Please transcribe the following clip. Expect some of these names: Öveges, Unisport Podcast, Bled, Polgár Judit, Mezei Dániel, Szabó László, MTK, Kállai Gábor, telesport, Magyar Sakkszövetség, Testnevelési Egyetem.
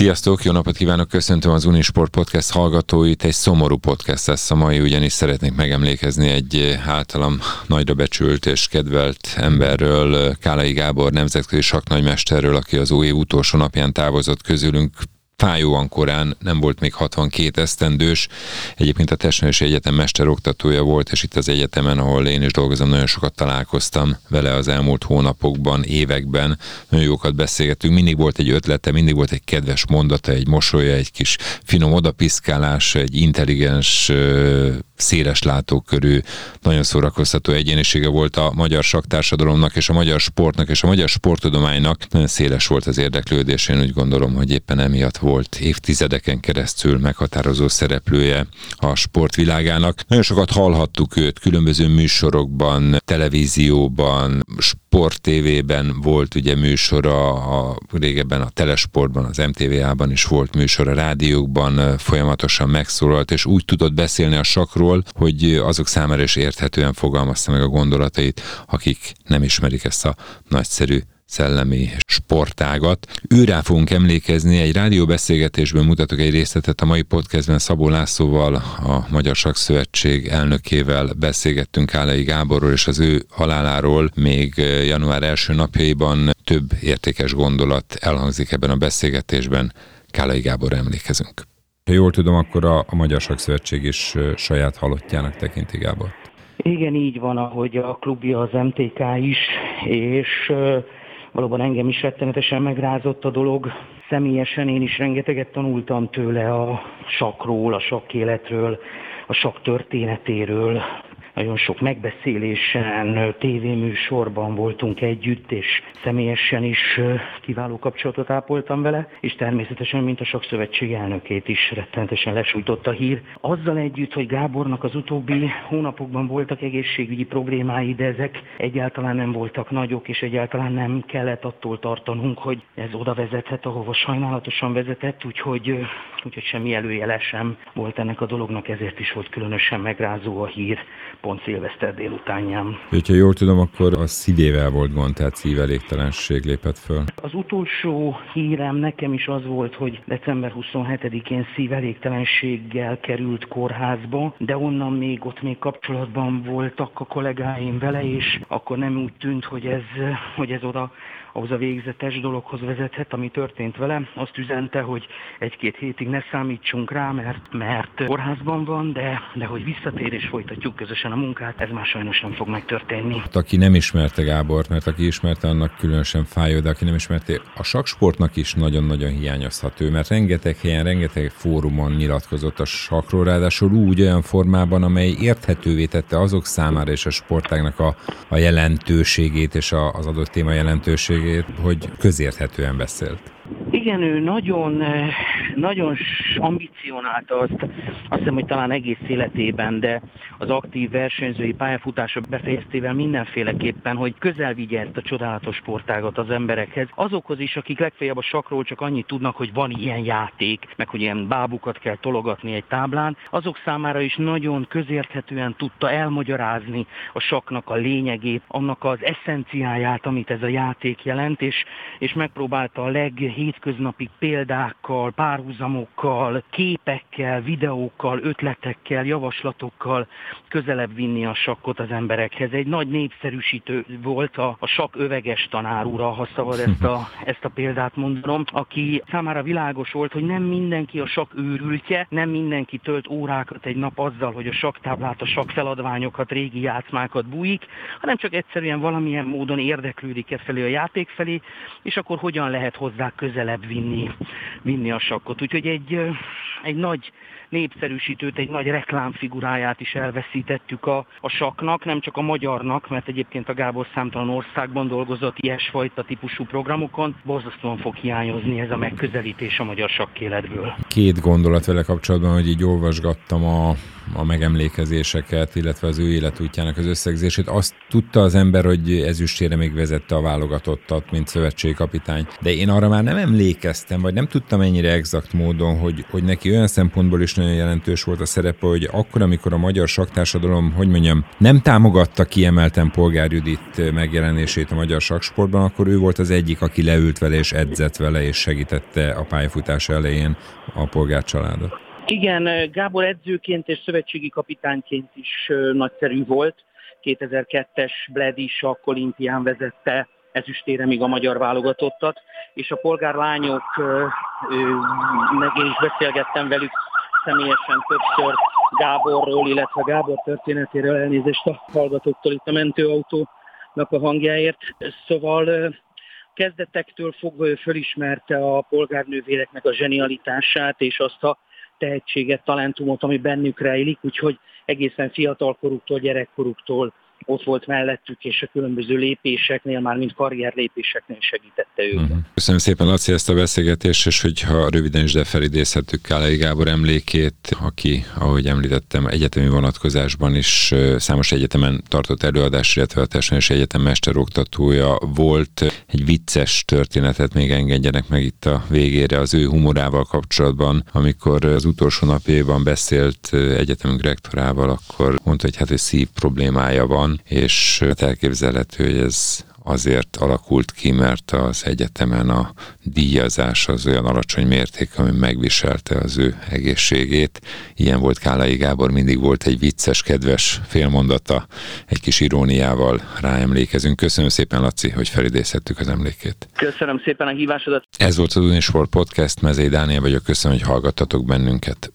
Sziasztok, jó napot kívánok, köszöntöm az Unisport Podcast hallgatóit. Egy szomorú podcast lesz a mai, ugyanis szeretnék megemlékezni egy általam nagyra becsült és kedvelt emberről, Kállai Gábor nemzetközi sakknagymesterről, aki az új év utolsó napján távozott közülünk. Fájóan korán, nem volt még 62 esztendős, egyébként a Testnevelési Egyetem mesteroktatója volt, és itt az egyetemen, ahol én is dolgozom, nagyon sokat találkoztam vele az elmúlt hónapokban, években, nagyon jókat beszélgettünk, mindig volt egy ötlete, mindig volt egy kedves mondata, egy mosolya, egy kis finom odapiszkálás, egy intelligens, széles látókörű, nagyon szórakoztató egyénisége volt a magyar sakktársadalomnak és a magyar sportnak és a magyar sporttudománynak. Nagyon széles volt az érdeklődés, én úgy gondolom, hogy éppen emiatt volt évtizedeken keresztül meghatározó szereplője a sportvilágának. Nagyon sokat hallhattuk őt különböző műsorokban, televízióban, sporttévében volt ugye műsora, régebben a Telesportban, az MTVA-ban is volt műsora, rádiókban folyamatosan megszólalt, és úgy tudott beszélni a sakkról, hogy azok számára is érthetően fogalmazta meg a gondolatait, akik nem ismerik ezt a nagyszerű szellemi sportágat. Őrá fogunk emlékezni, egy rádióbeszélgetésből mutatok egy részletet a mai podcastben. Szabó Lászlóval, a Magyar Sakkszövetség elnökével beszélgettünk Kállai Gáborról, és az ő haláláról még január első napjaiban több értékes gondolat elhangzik ebben a beszélgetésben. Kállai Gáborra emlékezünk. Ha jól tudom, akkor a Magyar Sakkszövetség is saját halottjának tekinti Gábort. Igen, így van, ahogy a klubja az MTK is, és valóban engem is rettenetesen megrázott a dolog. Személyesen én is rengeteget tanultam tőle a sakkról, a sakkéletről, a sakk történetéről. Nagyon sok megbeszélésen, tévéműsorban voltunk együtt, és személyesen is kiváló kapcsolatot ápoltam vele, és természetesen, mint a Sakkszövetség elnökét is rettenetesen lesújtott a hír. Azzal együtt, hogy Gábornak az utóbbi hónapokban voltak egészségügyi problémái, de ezek egyáltalán nem voltak nagyok, és egyáltalán nem kellett attól tartanunk, hogy ez oda vezethet, ahova sajnálatosan vezetett, úgyhogy semmi előjele sem volt ennek a dolognak, ezért is volt különösen megrázó a hír, pont szilveszter délutánján. Ha jól tudom, akkor a szívével volt gond, tehát szívelégtelenség lépett föl. Az utolsó hírem nekem is az volt, hogy december 27-én szívelégtelenséggel került kórházba, de onnan még ott kapcsolatban voltak a kollégáim vele, és akkor nem úgy tűnt, hogy ez oda ahhoz a végzetes dologhoz vezethet, ami történt vele. Azt üzente, hogy egy-két hétig ne számítsunk rá, mert kórházban van, de hogy visszatér és folytatjuk közösen a munkát, ez már sajnos nem fog megtörténni. Aki nem ismerte Gábort, mert aki ismerte, annak különösen fájó, de aki nem ismerte, a sakksportnak is nagyon-nagyon hiányozható, mert rengeteg helyen, rengeteg fórumon nyilatkozott a sakkról, ráadásul úgy olyan formában, amely érthetővé tette azok számára és a sportágnak a jelentőségét és az adott téma jelentőségét, hogy közérthetően beszélt. Igen, ő nagyon ambicionálta azt hiszem, hogy talán egész életében, de az aktív versenyzői pályafutása befejeztével mindenféleképpen, hogy közel vigye ezt a csodálatos sportágat az emberekhez. Azokhoz is, akik legfeljebb a sakkról csak annyit tudnak, hogy van ilyen játék, meg hogy ilyen bábukat kell tologatni egy táblán, azok számára is nagyon közérthetően tudta elmagyarázni a sakknak a lényegét, annak az eszenciáját, amit ez a játék jelent, és megpróbálta a hétköznapi példákkal, párhuzamokkal, képekkel, videókkal, ötletekkel, javaslatokkal közelebb vinni a sakkot az emberekhez. Egy nagy népszerűsítő volt a sakk Öveges tanár ura, ha szabad ezt a példát mondanom, aki számára világos volt, hogy nem mindenki a sakk őrültje, nem mindenki tölt órákat egy nap azzal, hogy a sakktáblát, a sakkfeladványokat, régi játszmákat bújik, hanem csak egyszerűen valamilyen módon érdeklődik e felé a játék felé, és akkor hogyan lehet hozzá közelebb vinni a sakkot. Úgyhogy egy nagy népszerűsítőt, egy nagy reklámfiguráját is elveszítettük a sakknak, nem csak a magyarnak, mert egyébként a Gábor számtalan országban dolgozott ilyesfajta típusú programokon, borzasztóan fog hiányozni ez a megközelítés a magyar sakkéletből. két gondolat vele kapcsolatban, hogy így olvasgattam a megemlékezéseket, illetve az ő életútjának az összegzését. Azt tudta az ember, hogy ezüstére még vezette a válogatottat, mint szövetségkapitány. De én arra már nem emlékeztem, vagy nem tudtam ennyire exakt módon, hogy neki olyan szempontból is nagyon jelentős volt a szerepe, hogy akkor, amikor a magyar sakktársadalom, nem támogatta kiemelten Polgár Judit megjelenését a magyar sakksportban, akkor ő volt az egyik, aki leült vele és edzett vele, és segítette a pályafutás elején a Polgár családot. Igen, Gábor edzőként és szövetségi kapitányként is nagyszerű volt. 2002-es Bledi sakk olimpián vezette ezüstére még a magyar válogatottat, és a Polgár lányok, én is beszélgettem velük személyesen többször Gáborról, illetve Gábor történetéről, elnézést a hallgatóktól itt a mentőautónak a hangjáért. Szóval kezdetektől fogva ő fölismerte a polgárnővéreknek a zsenialitását, és azt a tehetséget, talentumot, ami bennük rejlik, úgyhogy egészen fiatalkoruktól, gyerekkoruktól ott volt mellettük, és a különböző lépéseknél, már mint karrierlépéseknél segítette őket. Köszönöm szépen, Laci, ezt a beszélgetést, és hogyha röviden is, de felidézhettük Kállai Gábor emlékét, aki, ahogy említettem, egyetemi vonatkozásban is számos egyetemen tartott előadást, illetve a Testnevelési Egyetem mesteroktatója volt. Egy vicces történetet még engedjenek meg itt a végére az ő humorával kapcsolatban. Amikor az utolsó napjában beszélt egyetemünk rektorával, akkor mondta, hogy hát egy szív problémája van, és elképzelhető, hogy ez azért alakult ki, mert az egyetemen a díjazás az olyan alacsony mérték, ami megviselte az ő egészségét. Ilyen volt Kállai Gábor, mindig volt egy vicces, kedves félmondata, egy kis iróniával ráemlékezünk. Köszönöm szépen, Laci, hogy felidézhettük az emlékét. Köszönöm szépen a hívásodat. Ez volt az Unisport Podcast, Mezei Dániel vagyok, köszönöm, hogy hallgattatok bennünket.